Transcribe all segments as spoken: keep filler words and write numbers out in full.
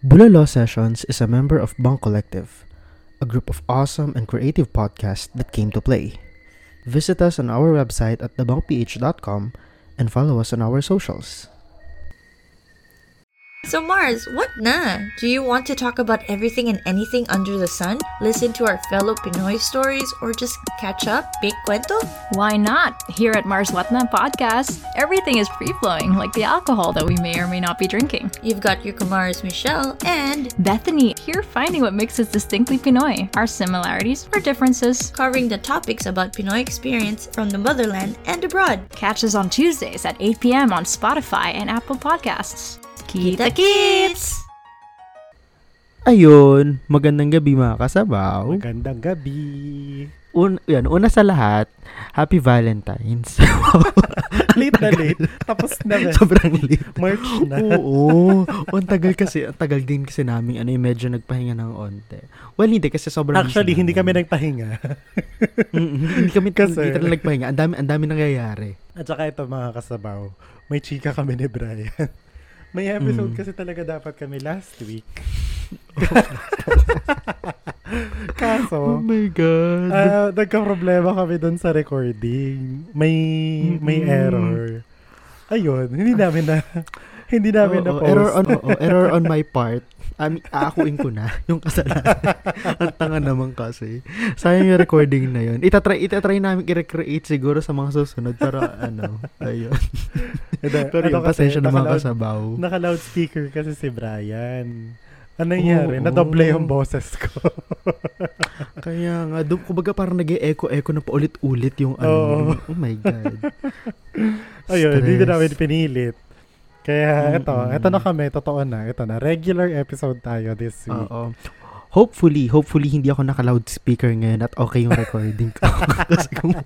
Bulalo Sessions is a member of Bang Collective, a group of awesome and creative podcasts that came to play. Visit us on our website at the bang p h dot com and follow us on our socials. So Mars, what na? Do you want to talk about everything and anything under the sun? Listen to our fellow Pinoy stories or just catch up? Big kwento? Why not? Here at Mars What na podcast, everything is free-flowing like the alcohol that we may or may not be drinking. You've got your Kumars Michelle and Bethany here finding what makes us distinctly Pinoy, our similarities or differences. Covering the topics about Pinoy experience from the motherland and abroad. Catch us on Tuesdays at eight p.m. on Spotify and Apple Podcasts. Kita Kids! Ayun, magandang gabi mga kasabaw. Magandang gabi. Un, yan, una sa lahat, Happy Valentine's. Late na late. Tapos na rin. Sobrang late. March na. Oo. Ang tagal kasi, ang tagal din kasi namin, ano, medyo nagpahinga ng onte. Well, hindi kasi sobrang... Actually, hindi namin. kami nagpahinga. mm, hindi, hindi kami kasi... hindi talaga nagpahinga. Ang dami, ang dami nangyayari. At saka ito mga kasabaw, may chika kami ni Brian. May episode mm. kasi talaga dapat kami last week. Kaso, oh my God. Uh, nagka-problema kami dun sa recording. May mm-hmm. may error. Ayun, hindi namin na hindi namin oh, na oh, post. Error on oh, error on my part. Um, aakuin ko na yung kasalanan. Ang tanga naman kasi. Sayang yung recording na yun. Itatry, itatry namin i-recreate siguro sa mga susunod para ano, ayun. Ito, pero yung pasensya naman kasabaw. Naka-loudspeaker kasi si Brian. Ano nangyari? Nadoble yung boses ko. Kaya nga, doon, kumbaga parang nag-e-echo-echo na paulit-ulit yung ano. Oh, oh my God. Ayun, hindi na namin pinilit. Kaya ito, ito na kami, totoo na. Ito na, regular episode tayo this week. Oo. Hopefully, hopefully hindi ako naka-loudspeaker ngayon at okay yung recording ko. Kasi kung...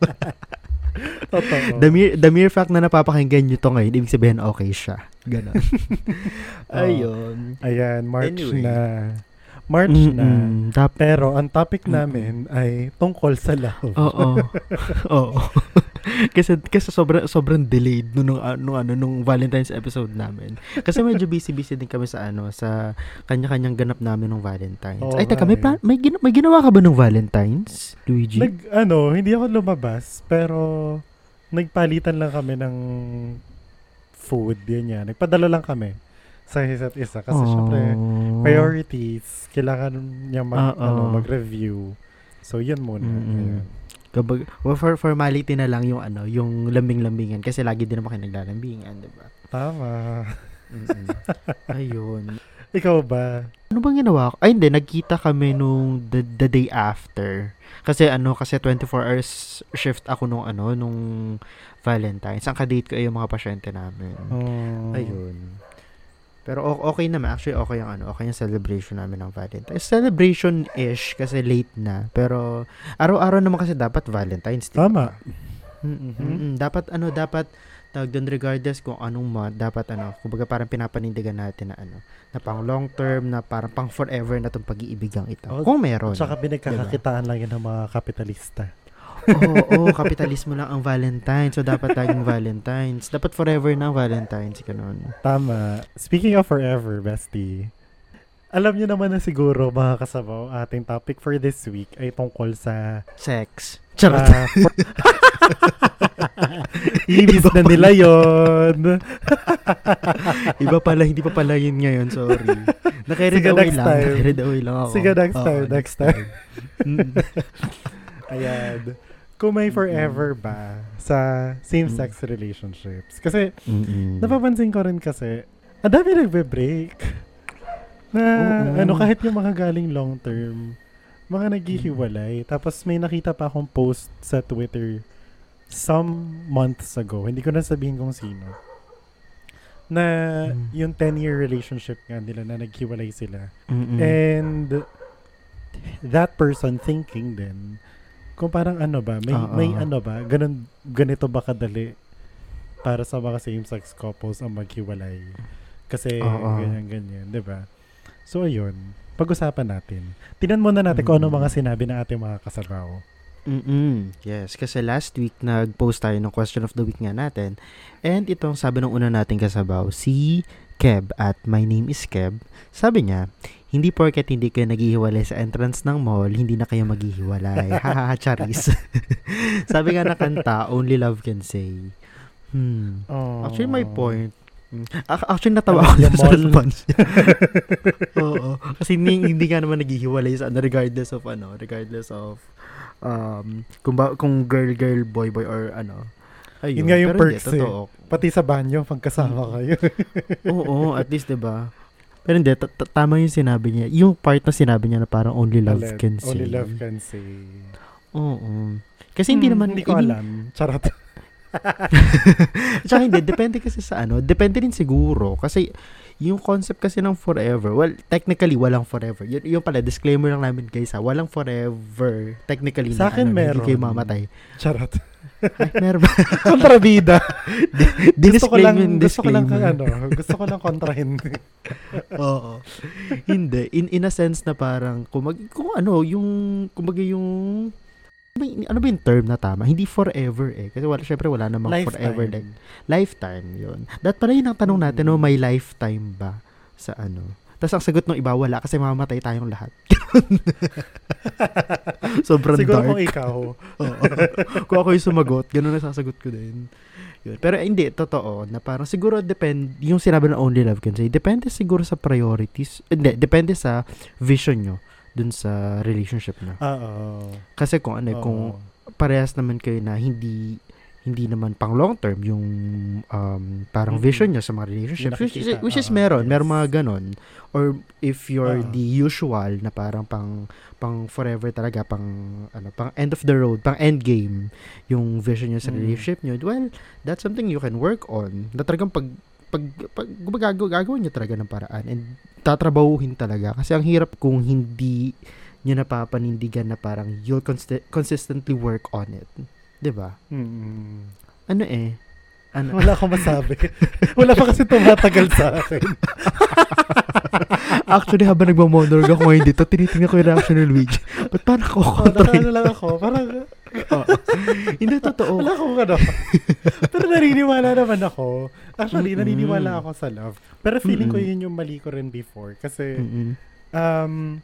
Totoo. The mere, the mere fact na napapakinggan nyo to ngayon, ibig sabihin okay siya. Ganon. Ayun. Oh, ayan, March anyway. na. March Mm-mm. na. Pero ang topic namin Mm-mm. ay tungkol sa love. Oo. Oo. Kasi kasi sobrang sobrang delayed nung ano ano nung Valentine's episode namin. Kasi medyo busy-busy din kami sa ano sa kanya-kanyang ganap namin nung Valentine's. Oh, ay teka, may plan, may, gina, may ginawa ka ba nung Valentine's, Luigi? Nag ano, hindi ako lumabas, pero nagpalitan lang kami ng food din niya. Nagpadala lang kami sa isa't isa kasi oh. syempre priorities, kailangan niya mag, ano, mag-review. So 'yun muna. Mm-hmm. Kabag, well, for formality na lang yung ano, yung lambing-lambingan kasi lagi din naman kayo naglalambingan, di ba? Tama. Ayun. Ikaw ba? Ano bang ginawa ko? Ay, hindi. Nagkita kami nung the, the day after. Kasi ano, kasi twenty-four hours shift ako nung ano, nung Valentine's. Ang kadate ko ay yung mga pasyente namin. Oh. Ayun. Pero okay naman. Actually, okay yung ano, okay yung celebration namin ng Valentine's. Celebration-ish kasi late na. Pero araw-araw naman kasi dapat Valentine's Day. Tama. Mm-hmm. Dapat ano, dapat tawag doon regardless kung anong month, dapat ano, kumbaga parang pinapanindigan natin na ano, na pang long term, na parang pang forever na itong pag-iibigang ito. Oh, kung meron. At saka pinagkakakitaan diba? Lang yun ng mga kapitalista. Oo, oh, oh, kapitalismo lang ang Valentine's. So, dapat laging Valentine's. Dapat forever na ang Valentine's. Ganun. Tama. Speaking of forever, bestie, alam nyo naman na siguro, mga kasabaw, ating topic for this week ay tungkol sa... Sex. Charot. Uh, for- Ibis na nila yun. Iba pala, hindi pa pala yun ngayon. Sorry. Naka-read away lang. Naka-read away lang ako. Sige, next oh, time. Next time. Ayan. Kung may forever ba sa same-sex relationships? Kasi, mm-mm. napapansin ko rin kasi, ang dami nagbe-break. Na, oo. Ano, kahit yung mga galing long-term, mga naghihiwalay. Tapos may nakita pa akong post sa Twitter some months ago. Hindi ko na sabihin kung sino. Na yung ten-year relationship nga nila na naghiwalay sila. Mm-mm. And that person thinking then kung parang ano ba, may uh-oh. may ano ba, ganun, ganito ba kadali para sa mga same-sex couples ang maghiwalay? Kasi uh-oh. ganyan-ganyan, di ba? So, ayun, pag-usapan natin. Tingnan muna natin mm. kung ano mga sinabi ng ating mga kasabaw. Mm-mm. Yes, kasi last week nag-post tayo ng question of the week nga natin. And itong sabi ng una nating kasabaw, si Keb at My Name is Keb, sabi niya, hindi porket hindi kayo naghihiwalay sa entrance ng mall, hindi na kayo maghihiwalay. Hahaha, charis. Sabi nga na kanta, Only Love Can Say. Hmm. Aww. Actually, my point. Actually, natawa ako sa response. Oo. Kasi hindi, hindi nga naman naghihiwalay sa, regardless of ano, regardless of um, kung, ba, kung girl, girl, boy, boy, or ano. Ayun. Yun nga yung pero perks hindi, eh. Pati sa banyo, pagkasama kayo. Oo, at least, diba? Pero hindi, t- t- tama yung sinabi niya. Yung part na sinabi niya na parang only love Alem, can say. Only love can say. Oo. Kasi hindi hmm, naman... Hindi ko hindi, alam. Charot. Tsaka hindi, depende kasi sa ano. Depende rin siguro. Kasi yung concept kasi ng forever, well, technically, walang forever. Y- yung pala, disclaimer lang namin guys ha. Walang forever. Technically, sa na, akin ano, meron. Hindi kayo mamatay. Charot. Ay, meron ba? Kontrabida. gusto ko lang, gusto ko lang kang ano, gusto ko lang kontrahin. Oo. Hindi. In, in a sense na parang, kumag, kung ano, yung, kumbaga yung, ano ba yung term na tama? Hindi forever eh. Kasi wala, syempre wala namang lifetime. Forever. Like, lifetime yun. That pala yun ang tanong natin, no, may lifetime ba sa ano? Tapos ang sagot ng iba, wala kasi mamamatay tayong lahat. Sobrang siguro dark. Siguro kung ikaw. Oo. Kung ako yung sumagot, ganun na sasagot ko din. Yun. Pero hindi, totoo na parang siguro depend, yung sinabi na only love can say, depende siguro sa priorities, hindi, depende sa vision nyo dun sa relationship na. Oo. Kasi kung ano, kung parehas naman kayo na hindi, hindi naman pang long term yung um, parang mm-hmm. vision nyo sa mga relationships, which is, which is uh, meron, yes. Meron mga ganon. Or if you're uh, the usual na parang pang pang forever talaga, pang ano, pang end of the road, pang end game yung vision nyo sa mm-hmm. relationship nyo, well, that's something you can work on. Na talagang pag pag, pag gumagawa, gagawin nyo talaga ng paraan and tatrabahuhin talaga. Kasi ang hirap kung hindi nyo napapanindigan na parang you'll const- consistently work on it. Diba? Mm. Ano eh? Ano? Wala akong masabi. Wala pa kasi tumatagal sa akin. Actually, habang nagmamonolog ako ngayon dito, tinitingnan ko yung reaction ni Luigi. Ba't parang ako kontra? Ano lang ako? Parang... Oh. Hindi, totoo. Wala akong ano. Pero naniniwala naman ako. Actually, mm-mm. naniniwala ako sa love. Pero feeling mm-mm. ko yun yung mali ko rin before. Kasi... Mm-mm. um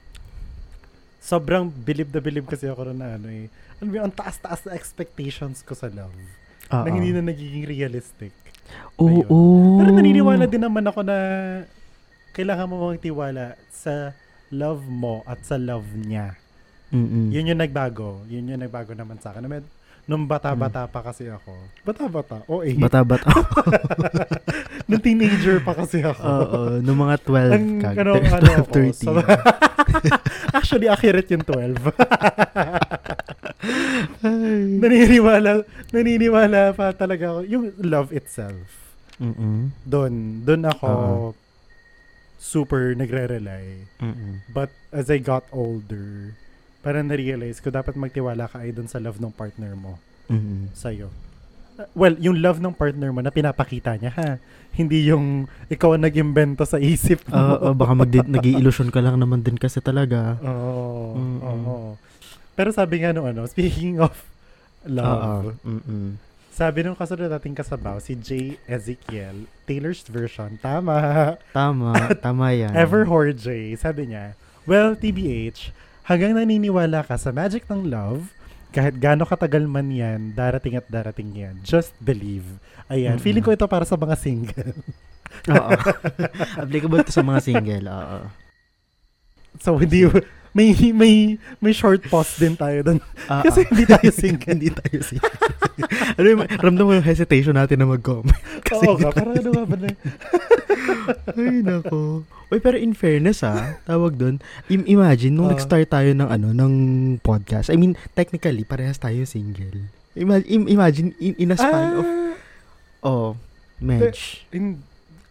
sobrang bilib na bilib kasi ako na ano eh. Alam mo yung taas-taas na expectations ko sa love. Uh-oh. Na hindi na nagiging realistic. Oo. Oh, oh. Pero naniniwala din naman ako na kailangan mo magtiwala sa love mo at sa love niya. Mm-mm. Yun yung nagbago. Yun yung nagbago naman sa akin. Naman, nung bata-bata pa kasi ako. Bata-bata? Oo eh. Bata-bata. Nung teenager pa kasi ako. Oo. Nung mga twelve. Ang, ano, ano, twelve, thirteen. So, actually, accurate yung twelve. naniniwala, naniniwala pa talaga ako. Yung love itself. Mm-mm. Doon, doon ako uh-huh. super nagre-rely. Mm-mm. But as I got older, parang na-realize ko, dapat magtiwala ka ay doon sa love ng partner mo. Mm-hmm. Sa'yo. Well, yung love ng partner mo na pinapakita niya, ha? Hindi yung ikaw ang nag-imbento sa isip mo. Uh, oh, baka mag- nag-i-illusion ka lang naman din kasi talaga. Oo. Oh, oh. Pero sabi nga nung ano, speaking of love, uh, sabi nung kasunod nating kasabaw, si Jay Ezekiel, Taylor's version, tama. Tama, tama yan. Everhore Jay, sabi niya, well, T B H, hanggang naniniwala ka sa magic ng love, kahit gaano katagal man yan, darating at darating yan. Just believe. Ayan. Mm-hmm. Feeling ko ito para sa mga single. Oo. Applicable to sa mga single. Oo. So, hindi, may, may, may short pause din tayo doon. Kasi hindi tayo single. Hindi tayo single. Ano yung, ramdam mo yung hesitation natin na mag-comment. Kasi oo ka, parang ano nga ba na ay, nako. Uy, pero in fairness ah, tawag doon, im- imagine, nung uh, nag-start tayo ng ano, ng podcast, I mean, technically, parehas tayo single. Ima- im- imagine, in, in a span uh, of, oh, match. In,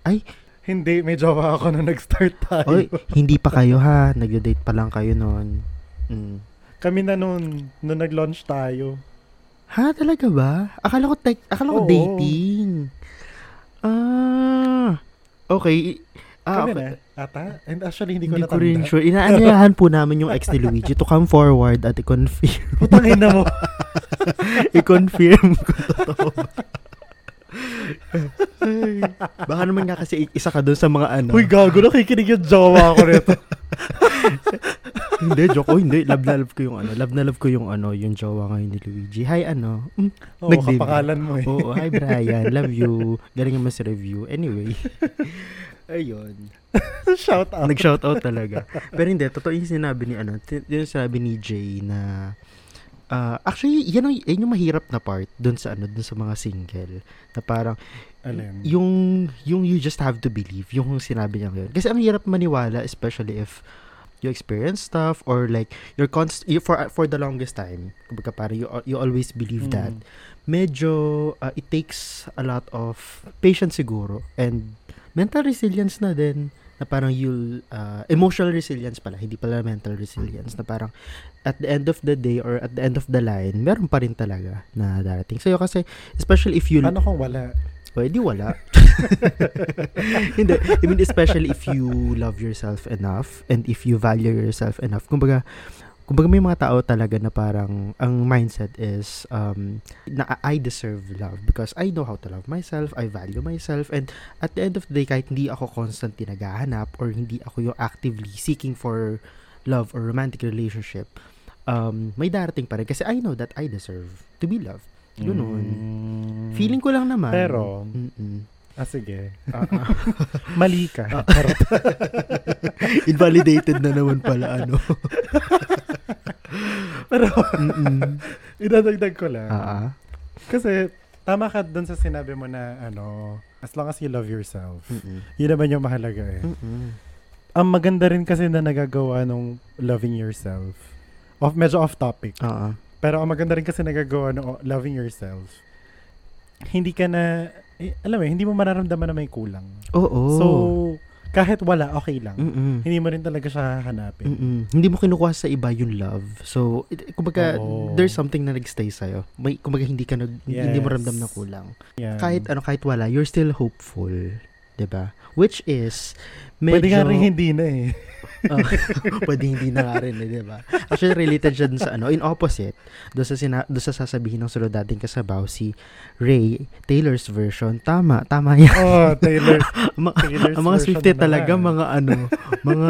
ay, hindi, may jowa ako nung nag-start tayo. Uy, hindi pa kayo ha, nag-date pa lang kayo noon. Mm. Kami na noon, nung nag-launch tayo. Ha, talaga ba? Akala ko, tech, akala ko oo, dating. Ah, okay. Ah, kami okay. Na, ata? And actually, hindi ko hindi natanda. Hindi ko rin sure. Inaanyayahan po namin yung ex ni Luigi to come forward at i-confirm. Putangin na mo. I-confirm kung totoo ba. Ay, baka naman nga kasi isa ka doon sa mga ano. Uy, gago na kikinig yung jowa ko nito. Hindi, joke. Oh, hindi. Love na love ko yung ano. Love na love ko yung ano, yung jowa ngayon ni Luigi. Hi, ano. Mm, Oo, oh, kapangalan mo eh. Oo, oh, hi Brian. Love you. Galing naman sa review. Anyway. Ayun. Shout out. Nag-shout out talaga. Pero hindi, totoo yung sinabi ni ano, yung sinabi ni Jay na Uh, actually, yan yung, yan yung mahirap na part dun sa ano, dun sa mga single. Na parang, Alin. yung, yung you just have to believe, yung sinabi niya ngayon. Kasi ang hirap maniwala, especially if you experience stuff or like, you're const- you, for for the longest time, kumbaga parang you, you always believe mm. that. Medyo, uh, it takes a lot of patience siguro and mental resilience na din. Na parang you'll, uh, emotional resilience pala, hindi pala mental resilience, na parang at the end of the day or at the end of the line, meron pa rin talaga na darating sa'yo kasi, especially if you... Ano kung wala? O, hindi wala. Hindi. I mean, especially if you love yourself enough and if you value yourself enough. Kumbaga, kumbaga may mga tao talaga na parang, ang mindset is, um, na I deserve love because I know how to love myself, I value myself, and at the end of the day, kahit hindi ako constantly naghahanap or hindi ako yung actively seeking for love or romantic relationship, um, may darating pa rin kasi I know that I deserve to be loved. Ganun. Mm. Feeling ko lang naman. Pero, mm-mm. ah sige. Uh-uh. Mali ka. Uh-uh. Invalidated na naman pala, ano. Pero, idadagdag ko lang. Uh-uh. Kasi, tama ka dun sa sinabi mo na, ano, as long as you love yourself, mm-mm. yun naman yung mahalaga eh. Mm-mm. Ang maganda rin kasi na nagagawa nung loving yourself. Off, medyo off topic. Uh-huh. Pero ang maganda rin kasi nagagawa nung loving yourself. Hindi ka na, eh, alam mo, eh, hindi mo mararamdaman na may kulang. Oo. So, kahit wala, okay lang. Mm-mm. Hindi mo rin talaga siya hahanapin. Mm-mm. Hindi mo kinukuha sa iba yung love. So, it, kumbaga, Oo. there's something na nagstay sa'yo. May, kumbaga, hindi ka nag, yes. hindi mo ramdam na kulang. Yeah. Kahit ano, kahit wala, you're still hopeful. Diba? Which is, medyo... Pwede nga rin hindi na eh. uh, pwede hindi na nga rin eh, diba? Actually, related siya dun sa ano, in opposite, doon sa, sina- doon sa sasabihin ng sunod dating kasabaw, si Ray, Taylor's version, tama, tama yan. Oh, Taylor's, Ma- Taylor's ang mga Swiftie talaga, naman. mga ano, mga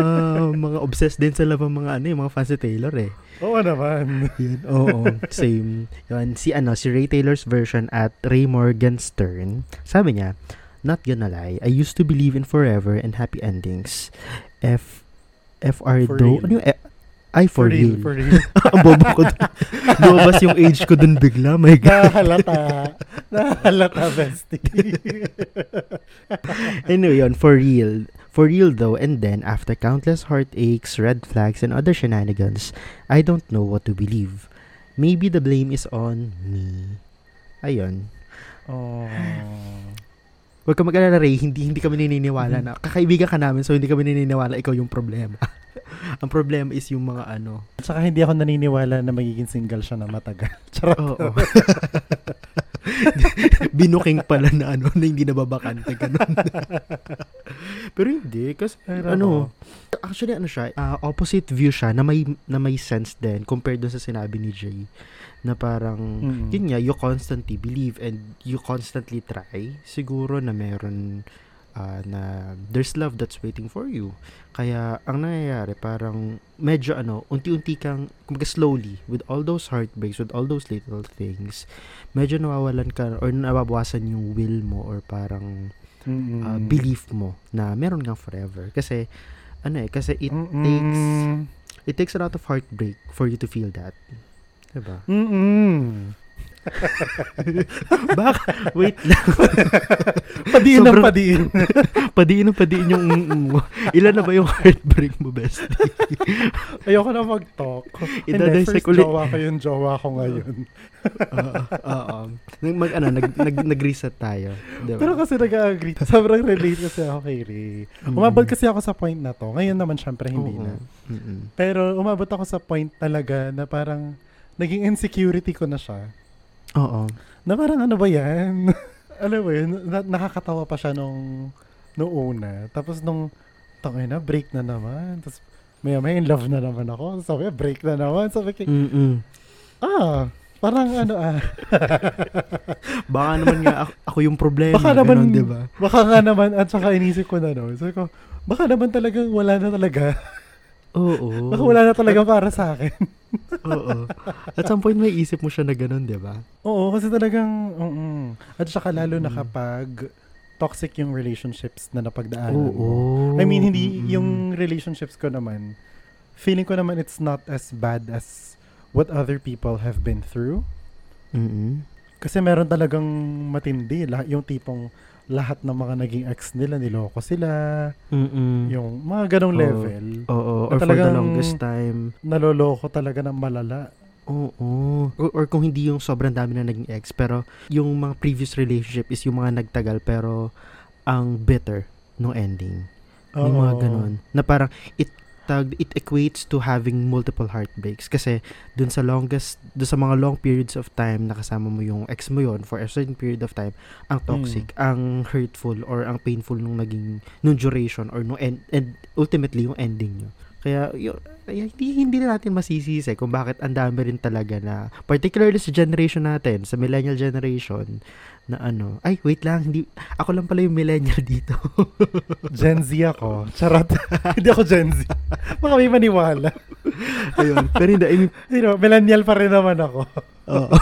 mga obsessed din sa labang mga ano, yung mga fans si Taylor eh. Oo naman. Yun, oo, same. Yun, si ano, si Ray Taylor's version at Ray Morgenstern, sabi niya, "Not gonna lie, I used to believe in forever and happy endings. F, F R do, ano yung F, I for, for real. For real. Ang bobo ko. Lumabas yung age ko dun bigla, my God. Nahalata. Nahalata, bestie. Anyway, yun, for real. For real though, and then, after countless heartaches, red flags, and other shenanigans, I don't know what to believe. Maybe the blame is on me." Ayun. Oh. Huwag ka mag-alala, Ray, hindi, hindi kami naniniwala na. Kakaibigan ka namin, so hindi kami naniniwala ikaw yung problema. Ang problema is yung mga ano. At saka hindi ako naniniwala na magiging single siya na matagal. Charot. Oo. Binuking pala na ano, na hindi nababakante. Ganun. Pero hindi, kasi Pero, ano, actually ano siya, uh, opposite view siya na may, na may sense din compared doon sa sinabi ni Jay. Na parang, mm-hmm. yun nga, you constantly believe and you constantly try siguro na meron uh, na there's love that's waiting for you. Kaya, ang nangyayari, parang medyo ano, unti-unti kang, kumbaga slowly, with all those heartbreaks, with all those little things, medyo nawawalan ka or nababawasan yung will mo or parang mm-hmm. uh, belief mo na meron kang forever. Kasi, ano eh, kasi it mm-hmm. takes, it takes a lot of heartbreak for you to feel that. Diba? Mm-mm. Bak- wait lang. Padiin ang padiin. Padiin ang padiin yung ilan na ba yung heartbreak mo, bestie? Ayoko na mag-talk. Hindi, first ulit. Jowa ko yung jowa ko ngayon. uh, uh, uh, um. Mag, ano, nag, nag, nag-reset tayo. Diba? Pero kasi nag-agree. Sobrang relate kasi ako kay Ray. Umabot kasi ako sa point na to. Ngayon naman, syempre, hindi uh-huh. na. Mm-mm. Pero umabot ako sa point talaga na parang naging insecurity ko na siya. Oo. Na parang ano ba yan? Alam mo yun, na- nakakatawa pa siya nung, nung una. Tapos nung, tangay na, break na naman. Tapos maya-maya in love na naman ako. Sabi, break na naman. Sabi, kay, ah, Parang ano ah. Baka naman nga ako, ako yung problema. Baka naman, ganun, diba? Baka nga naman, at saka inisip ko na, no? So ko, baka naman talagang wala na talaga. Oo. Baka wala na talaga para sa akin. Oo. At some point, may isip mo siya na ganun, diba? Oo, kasi talagang, um, at saka lalo mm. na kapag toxic yung relationships na napagdaanan. Oo. I mean, hindi, mm. yung relationships ko naman, feeling ko naman it's not as bad as what other people have been through. Mm-hmm. Kasi meron talagang matindi. Lah- yung tipong lahat ng mga naging ex nila, niloko sila. Mm-hmm. Yung mga ganong oh. level. Oo, oh, oh. Or for the longest time. Naloloko talaga ng malala. Oo. Oh, oh. Or, or kung hindi yung sobrang dami na naging ex, pero yung mga previous relationship is yung mga nagtagal, pero ang bitter nung ending. Oh. Yung mga ganon. Na parang, it it equates to having multiple heartbreaks kasi dun sa longest dun sa mga long periods of time nakasama mo yung ex mo yon for a certain period of time ang toxic, mm. ang hurtful or ang painful nung naging nung duration or nung end, and ultimately yung ending nyo. Kaya yung, hindi hindi natin masisisi kung bakit ang dami rin talaga na particularly sa generation natin, sa millennial generation na ano. Ay, wait lang, hindi ako lang pala yung millennial dito. Gen Z ako. Charot. Hindi ako Gen Z. Baka may maniwala. Ayun, pero hindi, I mean, you know, millennial pa rin naman ako. Oo.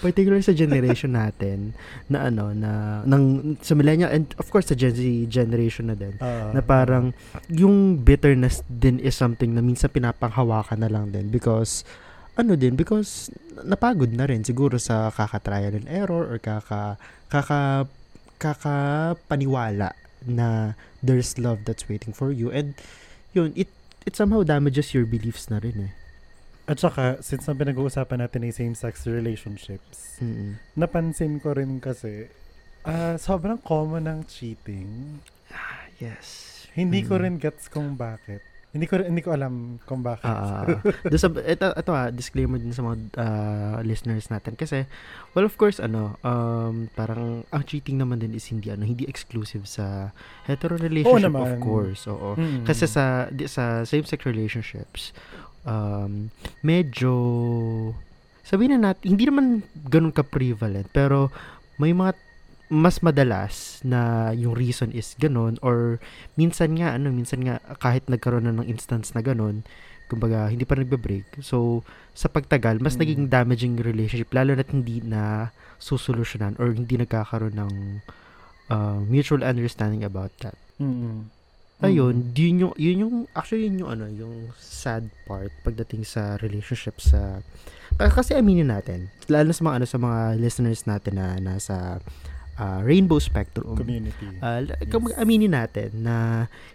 Particularly sa generation natin na ano na ng sa millennial and of course sa Gen Z generation na din uh, na parang yung bitterness din is something na minsan pinapanghawakan na lang din because ano din because napagod na rin siguro sa kaka-trial and error or kaka kaka kakapaniwala na there's love that's waiting for you and yun it it somehow damages your beliefs na rin eh. At saka, since na pinag-uusapan natin ay same-sex relationships, mm-hmm. napansin ko rin kasi, uh, sobrang common ng cheating. Ah, yes. Hindi mm-hmm. ko rin gets kung bakit. Hindi ko hindi ko alam kung bakit. Uh, ito, ito ah, disclaimer din sa mga uh, listeners natin. Kasi, well, of course, ano, um, parang, ang cheating naman din is hindi, ano, hindi exclusive sa hetero relationship, of course. Oo. Mm-hmm. Kasi sa, di, sa same-sex relationships, Um, medyo sabihin na natin, hindi naman ganun ka-prevalent pero may mga mas madalas na yung reason is ganun or minsan nga ano minsan nga kahit nagkaroon na ng instance na ganun kumbaga hindi pa nagbe-break so sa pagtagal mas hmm. naging damaging relationship lalo na't hindi na susolusyonan or hindi nagkakaroon ng uh, mutual understanding about that. Mm-hmm. Ayun, yun yung, yun yung, actually yun yung, ano, yung sad part pagdating sa relationship sa, kasi aminin natin, lalo sa mga, ano, sa mga listeners natin na nasa uh, rainbow spectrum. Community. Uh, yes. Aminin natin na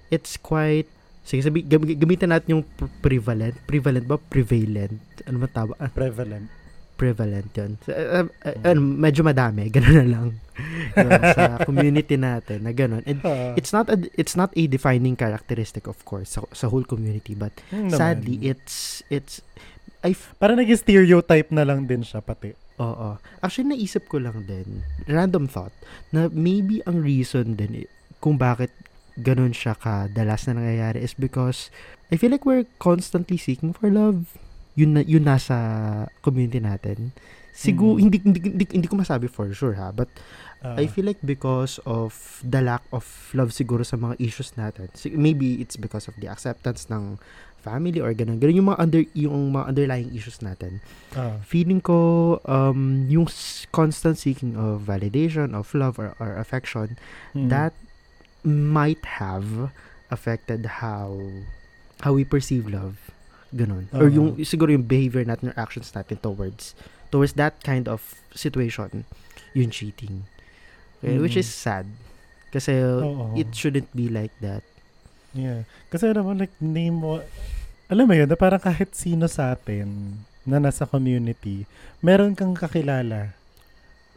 it's quite, sige, sabi, gam, gamitin natin yung prevalent, prevalent ba? Prevalent, ano ba tawag? Prevalent. Prevalent yun. Uh, uh, uh, uh, medyo madami, gano'n na lang. Yun, sa community natin na gano'n. And it's not a, it's not a defining characteristic of course sa, sa whole community but hmm, sadly naman. it's it's I f- para naging stereotype na lang din siya pati. Oo. Actually naisip ko lang din, random thought na maybe ang reason din kung bakit gano'n siya kadalas na nangyayari is because I feel like we're constantly seeking for love. Yun na, yun nasa community natin. Siguro, mm. hindi, hindi, hindi, hindi ko masabi for sure ha, but uh, I feel like because of the lack of love siguro sa mga issues natin. Maybe it's because of the acceptance ng family or ganun. Ganun yung mga, under, yung mga underlying issues natin. Uh, Feeling ko, um, yung constant seeking of validation, of love, or, or affection, mm. that might have affected how how we perceive love. Ganun. Uh-huh. Or yung siguro yung behavior natin or actions natin towards towards that kind of situation, yung cheating. Okay? Mm-hmm. Which is sad. Kasi uh-huh. it shouldn't be like that. Yeah. Kasi alam mo, like, name mo, alam mo yun, na parang kahit sino sa atin na nasa community, meron kang kakilala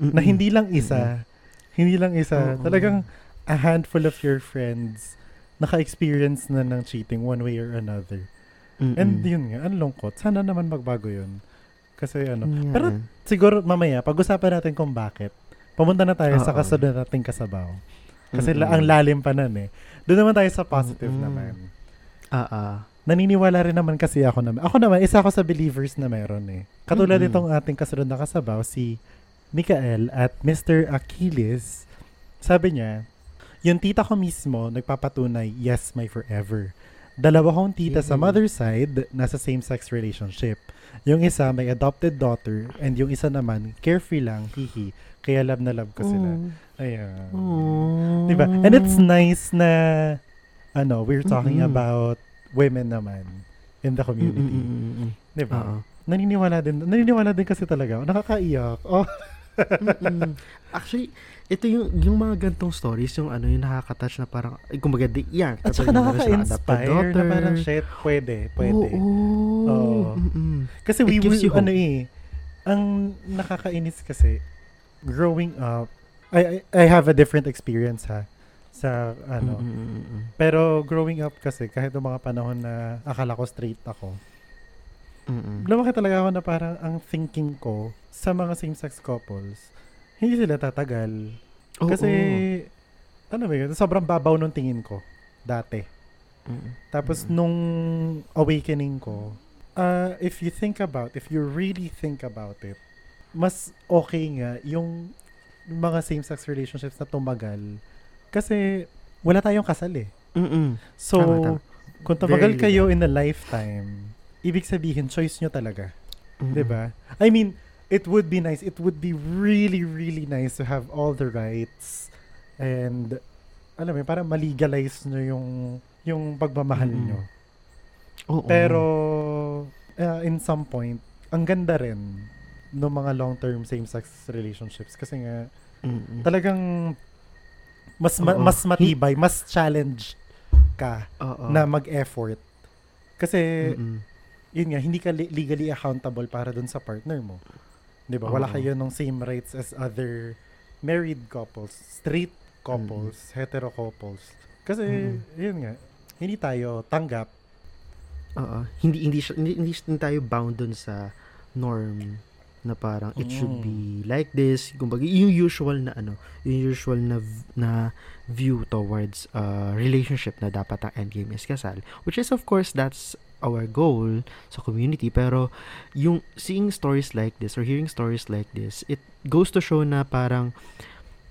mm-hmm. na hindi lang isa, mm-hmm. hindi lang isa, uh-huh. talagang a handful of your friends naka-experience na ng cheating one way or another. Mm-mm. And yun nga, ang lungkot. Sana naman magbago yun. Kasi ano. Yeah. Pero siguro mamaya, pag-usapan natin kung bakit. Pumunta na tayo Uh-oh. sa kasunod nating kasabaw. Kasi la- ang lalim pa nun eh. Doon naman tayo sa positive Mm-mm. naman. Ah, ah. naniniwala rin naman kasi ako na, ako naman, isa ako sa believers na meron eh. Katulad mm-hmm. itong ating kasunod na kasabaw, si Mikael at Mister Achilles, sabi niya, yung tita ko mismo nagpapatunay, yes, my forever. Dalawa kong tita mm-hmm. sa mother's side, nasa same-sex relationship. Yung isa may adopted daughter, and yung isa naman, carefree lang, hihi. Kaya love na love ko sila. Mm. Ayan. Mm. Diba? And it's nice na, ano, we're talking mm-hmm. about women naman in the community. Mm-hmm. Diba? Uh-oh. Naniniwala din, naniniwala din kasi talaga. Nakakaiyak. Oh. Actually, ito yung yung mga gantong stories, yung ano, yung nakaka-touch na parang eh, kumbaga di yan. At saka nakaka-inspire na parang shit, pwede, pwede. Oo. Oh, oh. Kasi we will, ano eh, ang nakakainis kasi, growing up, I, I, I have a different experience ha, sa ano, mm-hmm. pero growing up kasi, kahit yung mga panahon na akala ko straight ako, mm-hmm. lumaki talaga ako na parang ang thinking ko sa mga same-sex couples, hindi sila tatagal. Oh, kasi, oh. ano ba yun, sobrang babaw nung tingin ko dati. Mm-hmm. Tapos, mm-hmm. nung awakening ko, uh, if you think about, if you really think about it, mas okay nga yung mga same-sex relationships na tumagal kasi wala tayong kasal eh. Mm-hmm. So, tama, tama. Kung tumagal very kayo in a lifetime, ibig sabihin, choice nyo talaga. Mm-hmm. Diba? I mean, it would be nice. It would be really, really nice to have all the rights and, alam mo, parang malegalize nyo yung, yung pagmamahal mm-hmm. nyo. Oo. Pero, uh, in some point, ang ganda rin ng mga long-term same-sex relationships kasi nga, mm-hmm. talagang mas, ma- mas matibay, mas challenge ka Uh-oh. na mag-effort. Kasi, mm-hmm. yun nga, hindi ka legally accountable para dun sa partner mo. Diba? Oh. Wala kayo ng same rights as other married couples, straight couples, mm. hetero couples. Kasi, mm. yun nga, hindi tayo tanggap. Oo. Hindi, hindi, hindi, hindi, hindi tayo bound dun sa norm na parang it should be like this. Kumbaga, yung usual na ano, yung usual na na view towards uh, relationship na dapat ang endgame is kasal. Which is, of course, that's our goal sa community, pero yung seeing stories like this or hearing stories like this, it goes to show na parang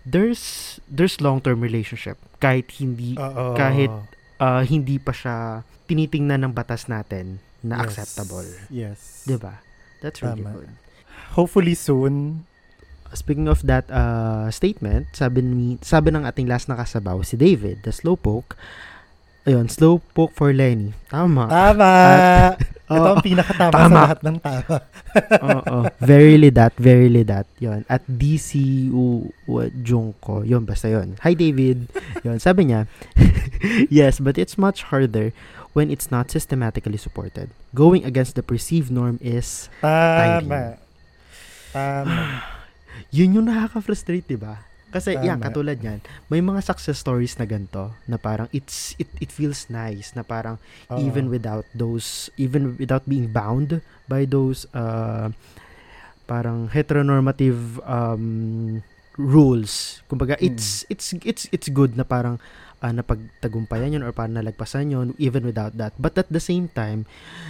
there's there's long-term relationship kahit hindi Uh-oh. kahit uh, hindi pa siya tinitingnan ng batas natin na yes. acceptable. Yes. 'Di ba? That's really good. Hopefully soon. Speaking of that uh, statement, sabi ni sabi ng ating last na kasabaw, si David the slowpoke. Ayun, slowpoke for Lenny. Tama. Tama! At, oh, ito ang pinakatama tama. sa lahat ng tama. Oo. Oh, oh. Verily that, verily that. Yun. At D C U Junko. Yun, basta yun. Hi, David. Yun, sabi niya, yes, but it's much harder when it's not systematically supported. Going against the perceived norm is tama. Tiring. Tama. Yun yung nakaka-frustrate, diba? Kasi yan, yeah, katulad yan, may mga success stories na ganito na parang it's it it feels nice na parang uh-huh. even without those even without being bound by those uh, parang heteronormative um, rules. Kumbaga hmm. it's it's it's it's good na parang uh, napagtagumpayan yun or parang nalagpasan yun even without that. But at the same time,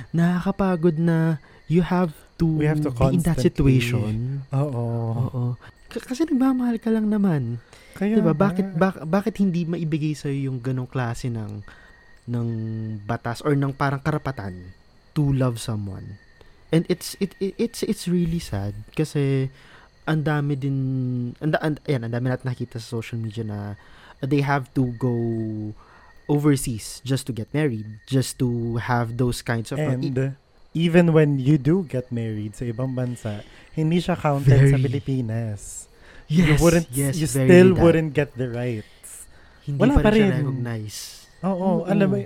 nakakapagod na you have to, we have to be in that situation. Oo. Oo. K- kasi nagmamahal ka lang naman. Kaya, diba? Bakit, bak- bakit hindi maibigay sa'yo yung ganong klase ng, ng batas or ng parang karapatan to love someone? And it's it, it it's it's really sad kasi ang dami din, and, and, ayan, ang dami natin nakita sa social media na they have to go overseas just to get married, just to have those kinds of... And, uh, even when you do get married sa ibang bansa, hindi siya counted very, sa Pilipinas. Yes, you wouldn't, yes, you still that. wouldn't get the rights. Hindi Wala pa rin siya recognize. Oo, mm-hmm. alam mo,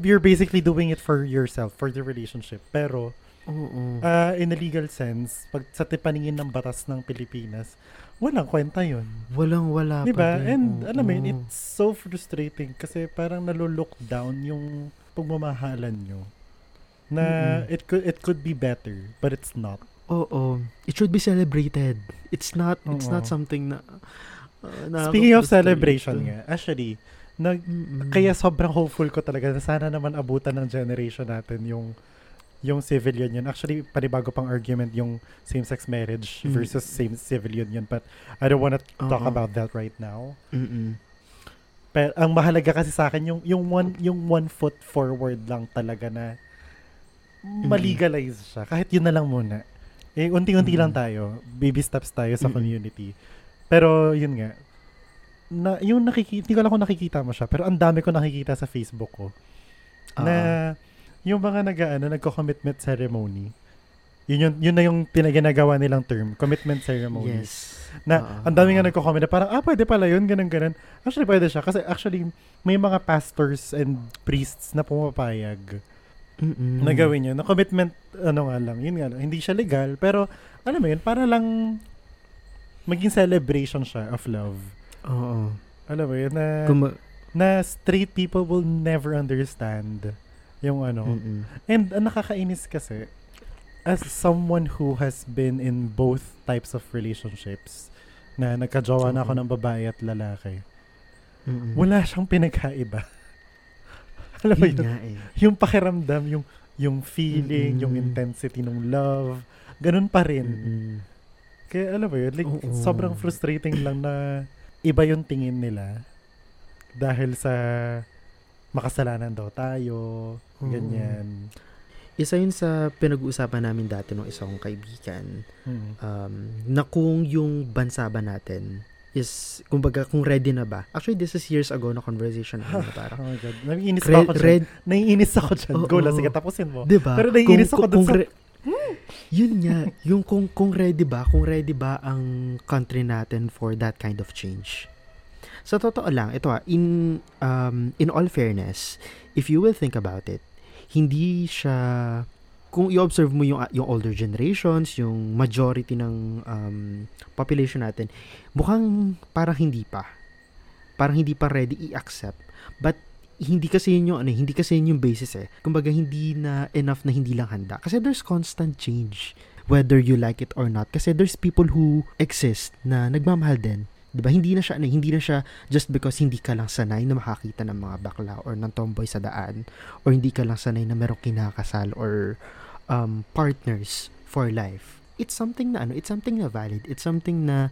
you're basically doing it for yourself, for the relationship. Pero, mm-hmm. uh, in a legal sense, pag sa tipaningin ng batas ng Pilipinas, walang kwenta yun. Walang-wala diba? pa rin. And, mm-hmm. alam mo, it's so frustrating kasi parang nalo-look down yung pagmamahalan nyo. Na mm-hmm. it could it could be better but it's not. Oo. Oh, oh. It should be celebrated. It's not it's oh, not something na, uh, na Speaking of celebration nga, actually Na, mm-hmm. Kaya sobrang hopeful ko talaga na sana naman abutan ng generation natin yung yung civil union. Actually, panibago pang argument yung same-sex marriage mm-hmm. versus same civil union. But I don't wanna uh-huh. talk about that right now. Mm-hmm. Pero ang mahalaga kasi sa akin yung yung one yung one foot forward lang talaga na malegalize siya. Kahit yun na lang muna. Eh, unti-unti mm-hmm. lang tayo. Baby steps tayo sa mm-hmm. community. Pero yun nga, na yung nakikita, hindi ko alam kung nakikita mo siya, pero ang dami ko nakikita sa Facebook ko. Uh-huh. Na yung mga nag-aano, nagko-commitment ceremony. Yun, yun, yun na yung pinaginagawa nilang term, commitment ceremony. Yes. Na uh-huh. ang dami nga nagko-comment na parang, ah, pwede pala yun, ganun-ganun. Actually, pwede siya. Kasi actually, may mga pastors and priests na pumapayag. Mm-mm. Na gawin yun. Na commitment, ano nga lang, yun nga lang. Hindi siya legal, pero, alam mo yun, para lang maging celebration siya of love. Oo. Alam mo yun, na, Kuma- na straight people will never understand yung ano. Mm-mm. And uh, nakakainis kasi, as someone who has been in both types of relationships, na nagkajowa na ako ng babae at lalaki, Mm-mm. wala siyang pinagkaiba. Alam mo yun, eh. yung pakiramdam, yung yung feeling, mm-hmm. yung intensity ng love, ganun pa rin. Mm-hmm. Kaya alam mo yun, like, Oo. sobrang frustrating lang na iba yung tingin nila dahil sa makasalanan daw tayo, Oo. ganyan. Isa yun sa pinag-uusapan namin dati nung isang kaibigan, mm-hmm. um, na kung yung bansa ba natin, is, kumbaga, kung ready na ba? Actually, this is years ago na conversation na parang. Oh my God. Naiinis Re- ako dyan. Red... Naiinis ako dyan. Oh, Go oh. lang, sige, tapusin mo. Diba? Pero naiinis kung, ako kung, dun kung sa... Re- hmm. Yun nga, yung kung, kung ready ba, kung ready ba ang country natin for that kind of change. Sa totoo lang, ito ha, in, um, in all fairness, if you will think about it, hindi siya... Kung i-observe mo yung yung older generations, yung majority ng um, population natin, mukhang parang hindi pa. Parang hindi pa ready i-accept. But hindi kasi yun yung, ano, hindi kasi yun yung basis eh. Kumbaga hindi na enough na hindi lang handa. Kasi there's constant change whether you like it or not. Kasi there's people who exist na nagmamahal din. Diba? Hindi na siya, ano, hindi na siya just because hindi ka lang sanay na makakita ng mga bakla or ng tomboy sa daan, or hindi ka lang sanay na merong kinakasal or um, partners for life. It's something na ano, it's something na valid, it's something na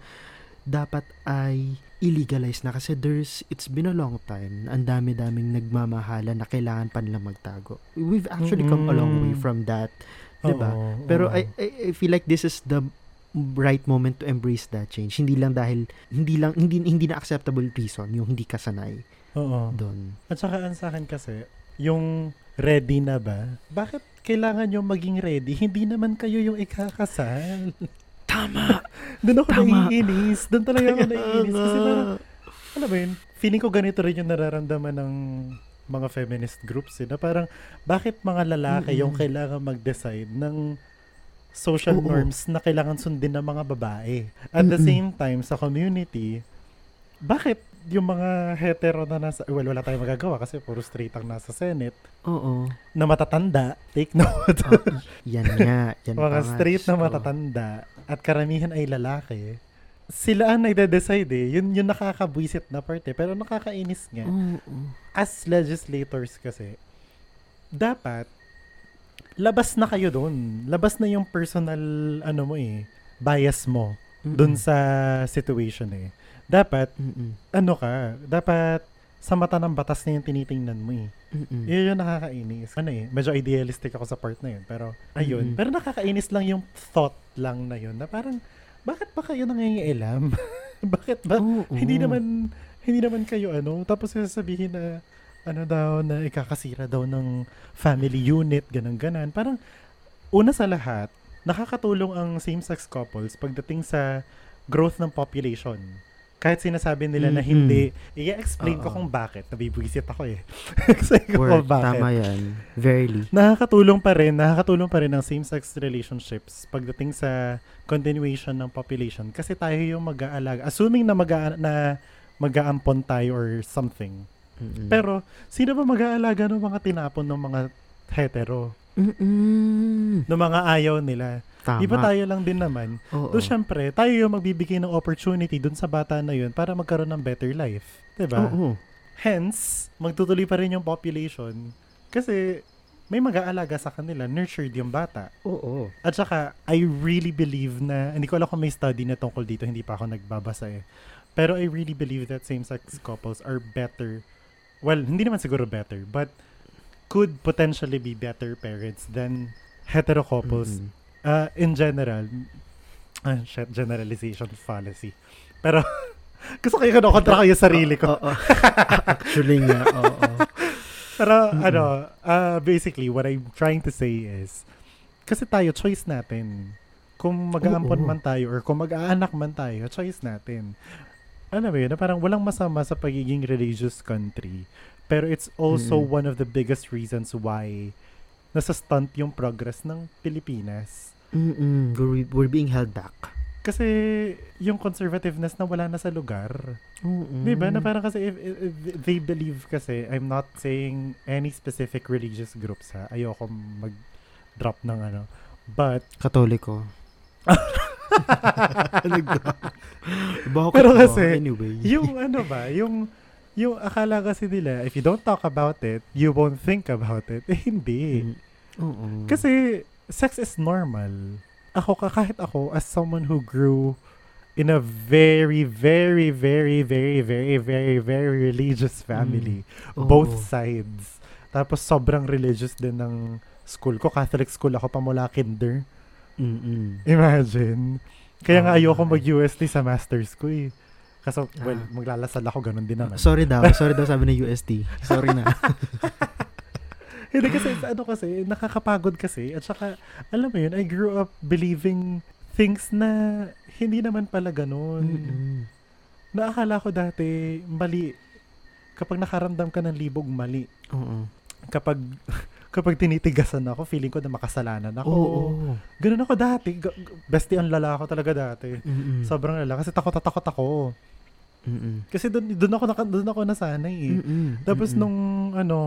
dapat ay illegalize na kasi there's, it's been a long time, ang dami-daming nagmamahalan na kailangan pa nila magtago. We've actually come mm-hmm. a long way from that, diba? Oo, Pero oo. I, I feel like this is the right moment to embrace that change. Hindi lang dahil hindi lang hindi hindi na acceptable reason yung hindi ka sanay. Oo. Doon. At saka an sa akin kasi yung ready na ba? Bakit kailangan yung maging ready? Hindi naman kayo yung ikakasal. Tama. Doon ako naiinis. Doon talaga ako naiinis kasi parang alam mo yun, feeling ko ganito rin yung nararamdaman ng mga feminist groups eh, na parang bakit mga lalaki mm-hmm. yung kailangan mag-decide ng social Oo. norms na kailangan sundin ng mga babae. At Mm-mm. the same time, sa community, bakit yung mga hetero na nasa, well, wala tayong magagawa kasi puro straight ang nasa Senate. Oo. Na matatanda, take note. Oh, yan nga. Yan mga straight na matatanda at karamihan ay lalaki. Sila ang nagde-decide eh. Yun yung nakakabwisit na parte. Pero nakakainis nga. Oo. As legislators kasi, dapat labas na kayo doon. Labas na yung personal, ano mo eh, bias mo doon sa situation eh. Dapat, Mm-mm. ano ka, dapat sa mata ng batas na yung tinitingnan mo eh. Yun yung nakakainis. Ano eh, medyo idealistic ako sa part na yun. Pero, ayun. Mm-mm. Pero nakakainis lang yung thought lang na yun. Na parang, bakit ba kayo nangyayailam? Bakit ba? Oh, oh. Hindi naman, hindi naman kayo ano. Tapos sasabihin na, ano daw, na ikakasira daw ng family unit, ganun-ganan. Parang, una sa lahat, nakakatulong ang same-sex couples pagdating sa growth ng population. Kahit sinasabi nila mm-hmm. na hindi, i-explain Uh-oh. ko kung bakit. Nabibwisit ako eh. Word, tama yan. Verily. Nakakatulong pa rin, nakakatulong pa rin ang same-sex relationships pagdating sa continuation ng population. Kasi tayo yung mag-aalaga. Assuming na, mag-a- na mag-aampon tayo or something. Mm-mm. Pero, sino ba mag-aalaga ng mga tinapon ng mga hetero? Mm-mm. Ng mga ayaw nila. Tama. Di ba tayo lang din naman? Oo. So, syempre, tayo yung magbibigay ng opportunity dun sa bata na yun para magkaroon ng better life. Diba? Oo. Hence, magtutuloy pa rin yung population kasi may mag-aalaga sa kanila, nurtured yung bata. Oo. At saka, I really believe na, hindi ko alam kung may study na tungkol dito, hindi pa ako nagbabasa eh. Pero I really believe that same-sex couples are better, well, hindi naman siguro better, but could potentially be better parents than hetero couples. Mm-hmm. Uh, in general, uh, shit, generalization fallacy. Pero, gusto kayo kinokontra ko yung sarili ko. Oh, oh, oh. Actually nga, oo. Oh, oh. Pero, mm-hmm. ano, uh, basically, what I'm trying to say is, kasi tayo, choice natin. Kung mag-aampon man tayo or kung mag-aanak man tayo, choice natin. Ano ba yun? Parang walang masama sa pagiging religious country. Pero it's also mm-hmm. one of the biggest reasons why nasa stunt yung progress ng Pilipinas. Mm-mm. We're, we're being held back. Kasi yung conservativeness na wala na sa lugar. Mm-mm. Diba? Na parang kasi if, if, if they believe kasi, I'm not saying any specific religious groups ha. Ayoko mag-drop ng ano. But Katoliko. Pero kasi, anyway. yung ano ba, yung yung akala kasi nila, if you don't talk about it, you won't think about it. Eh, hindi. Mm. Oo. Kasi sex is normal. Ako, kahit ako, as someone who grew in a very, very, very, very, very, very, very religious family. Mm. Oh. Both sides. Tapos sobrang religious din ng school ko. Catholic school ako pa mula kinder. Mm-mm. Imagine. Kaya oh, nga ayoko mag-U S T sa master's ko eh. Kaso, well, ah. maglalasal ako, ganun din naman. Sorry daw. Sorry daw sabi ng U S T. Sorry na. Hindi kasi, ano kasi, nakakapagod kasi. At saka, alam mo yun, I grew up believing things na hindi naman pala ganun. Mm-hmm. Naakala ko dati, mali. Kapag nakaramdam ka ng libog, mali. Oo. Kapag, kapag tinitigasan ako, feeling ko na makasalanan ako. Oo. Ganun ako dati. Bestie, ang lala ako talaga dati. Mm-hmm. Sobrang lala. Kasi takot-takot ako. Mm-hmm. Kasi dun, dun ako, dun ako nasanay eh. Mm-hmm. Tapos mm-hmm. nung, ano,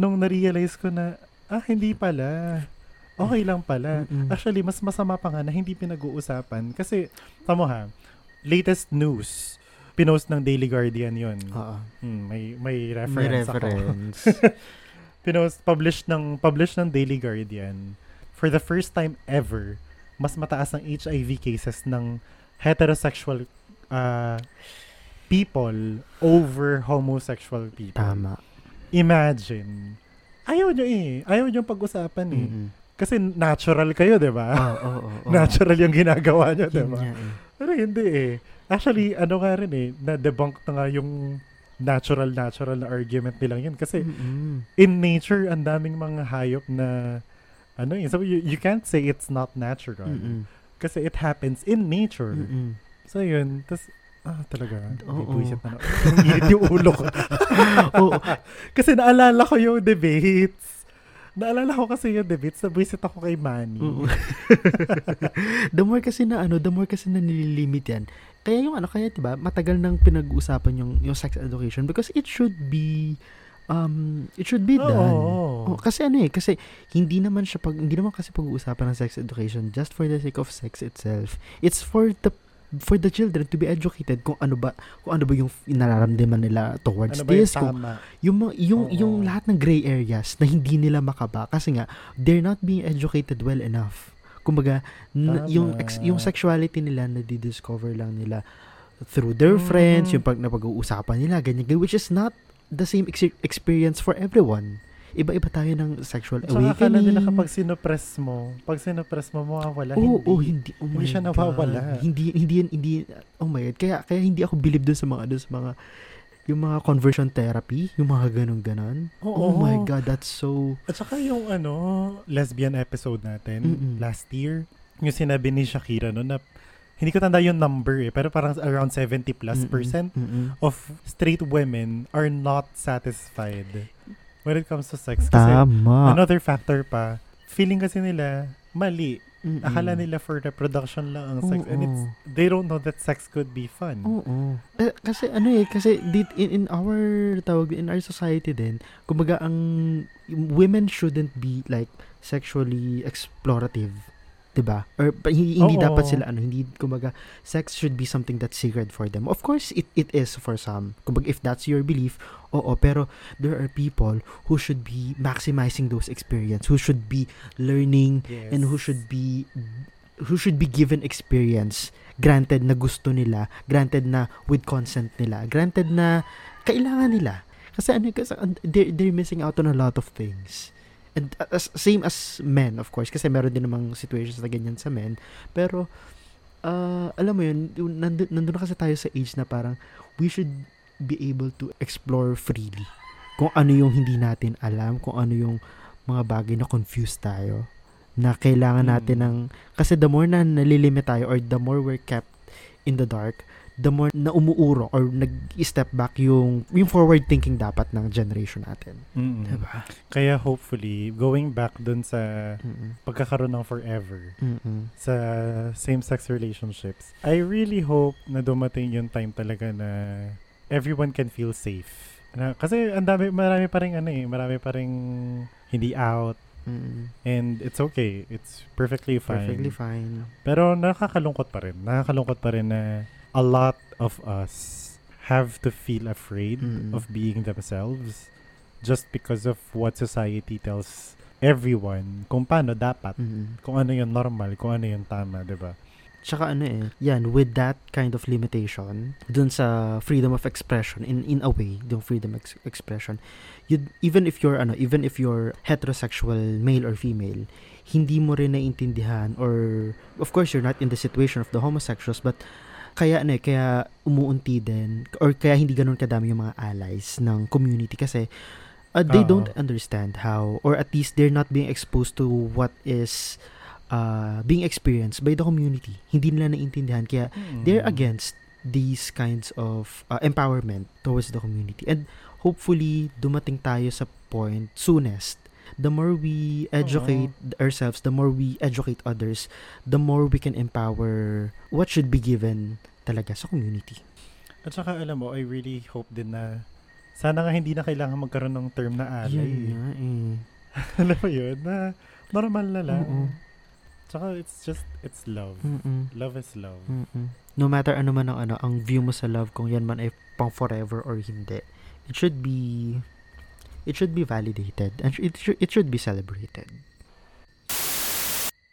nung na-realize ko na, ah, hindi pala. Okay lang pala. Mm-mm. Actually, mas masama pa nga na hindi pinag-uusapan. Kasi, tamo ha, latest news, pinost ng Daily Guardian yun. Uh-huh. Hmm, may, may reference, may reference. Ako. Pinost, published ng, published ng Daily Guardian. For the first time ever, mas mataas ang H I V cases ng heterosexual uh, people over homosexual people. Tama. Imagine. Ayaw nyo eh. Ayaw nyo pag-usapan eh. Mm-hmm. Kasi natural kayo, diba? Oh, oh, oh, oh. Natural yung ginagawa nyo, diba? Yun eh. Pero hindi eh. Actually, ano nga rin eh, na-debunk na nga yung natural-natural na argument nilang yun. Kasi mm-hmm. in nature, ang daming mga hayop na, ano eh, so you, you can't say it's not natural. Mm-hmm. Kasi it happens in nature. Mm-hmm. So yun, tas ah, talaga. Oo. Oh, oh. Init yung ulo ko. oh, oh. Kasi naalala ko yung debates. Naalala ko kasi yung debates. Nabuisit ako kay Manny. Oh, oh. The more kasi na ano, the more kasi na nililimit yan. Kaya yung ano, kaya diba, matagal nang pinag-uusapan yung, yung sex education because it should be um it should be oh, done. Oh. Oh, kasi ano eh, kasi hindi naman siya pag hindi naman kasi pag-uusapan ng sex education just for the sake of sex itself. It's for the for the children to be educated kung ano ba kung ano ba yung nararamdaman nila towards ano this kung, yung yung oo. Yung lahat ng gray areas na hindi nila makaba kasi nga they're not being educated well enough kumbaga n- yung ex- yung sexuality nila na di-discover lang nila through their mm. friends yung pag napag-uusapan nila ganyan which is not the same ex- experience for everyone. Iba-iba tayo ng sexual so, awakening. Saka akala nila kapag sinopress mo, pag sinopress mo, mawawala. Oo, hindi. Oh, hindi. Oh hindi siya nawawala. Hindi, hindi, hindi. Oh my God. Kaya, kaya hindi ako believe dun sa mga, dun sa mga, yung mga conversion therapy, yung mga ganun-ganon. Oh, oh my God, that's so. At saka yung ano, lesbian episode natin, mm-mm. last year, yung sinabi ni Shakira no, na, hindi ko tanda yung number eh, pero parang around seventy plus mm-mm. percent mm-mm. of straight women are not satisfied when it comes to sex. Kasi tama. Another factor pa, feeling kasi nila mali. Mm-mm. Akala nila for reproduction lang ang sex. Oo. And it's, they don't know that sex could be fun. Oo. Eh, kasi ano eh, kasi did, in, in our, tawag, in our society din, kumbaga ang women shouldn't be like sexually explorative. diba? Or hindi, hindi dapat sila ano, hindi kumbaga sex should be something that's sacred for them. Of course it it is for some. Kumbaga if that's your belief, oo, pero there are people who should be maximizing those experience, who should be learning, yes, and who should be who should be given experience granted na gusto nila, granted na with consent nila, granted na kailangan nila. Kasi ano, kasi they're, they're missing out on a lot of things. And as, same as men, of course, kasi meron din namang situations na ganyan sa men, pero uh, alam mo yun, nandun, nandun na kasi tayo sa age na parang we should be able to explore freely kung ano yung hindi natin alam, kung ano yung mga bagay na confused tayo na kailangan mm. natin ng, kasi the more na nalilimit tayo or the more we're kept in the dark, the more na umuuro or nag-step back yung, yung forward thinking dapat ng generation natin. Mm-mm. Diba? Kaya hopefully, going back dun sa Mm-mm. pagkakaroon ng forever Mm-mm. sa same-sex relationships, I really hope na dumating yung time talaga na everyone can feel safe. Na, kasi andami, marami pa rin ano eh, marami pa rin hindi out. Mm-mm. And it's okay. It's perfectly fine. Perfectly fine. Pero nakakalungkot pa rin. Nakakalungkot pa rin na a lot of us have to feel afraid mm-hmm. of being themselves just because of what society tells everyone kung paano dapat, mm-hmm. kung ano yung normal, kung ano yung tama, diba? Tsaka ano eh, yan, with that kind of limitation, dun sa freedom of expression, in in a way, yung freedom of ex- expression, you even if you're, ano, even if you're heterosexual, male or female, hindi mo rin naiintindihan, or, of course, you're not in the situation of the homosexuals, but kaya ano eh, kaya umuunti din or kaya hindi ganoon kadami yung mga allies ng community kasi uh, they uh-huh. don't understand how, or at least they're not being exposed to what is uh, being experienced by the community. Hindi nila naiintindihan kaya mm-hmm. they're against these kinds of uh, empowerment towards the community. And hopefully dumating tayo sa point soonest, the more we educate uh-huh. ourselves, the more we educate others, the more we can empower what should be given talaga sa community. At saka alam mo, I really hope din na sana nga hindi na kailangan magkaroon ng term na alay. Yun nga eh. Alam mo yun, na normal na lang. Mm-mm. Tsaka it's just, it's love. Mm-mm. Love is love. Mm-mm. No matter ano man ang, ano, ang view mo sa love, kung yan man ay pang forever or hindi, it should be it should be validated and it should, it should be celebrated.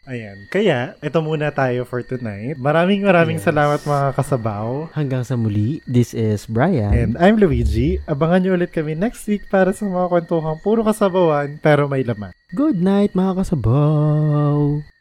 Ayan. Kaya, ito muna tayo for tonight. Maraming maraming yes. salamat mga kasabaw. Hanggang sa muli, this is Brian. And I'm Luigi. Abangan nyo ulit kami next week para sa mga kwentuhang puro kasabawan pero may laman. Good night mga kasabaw!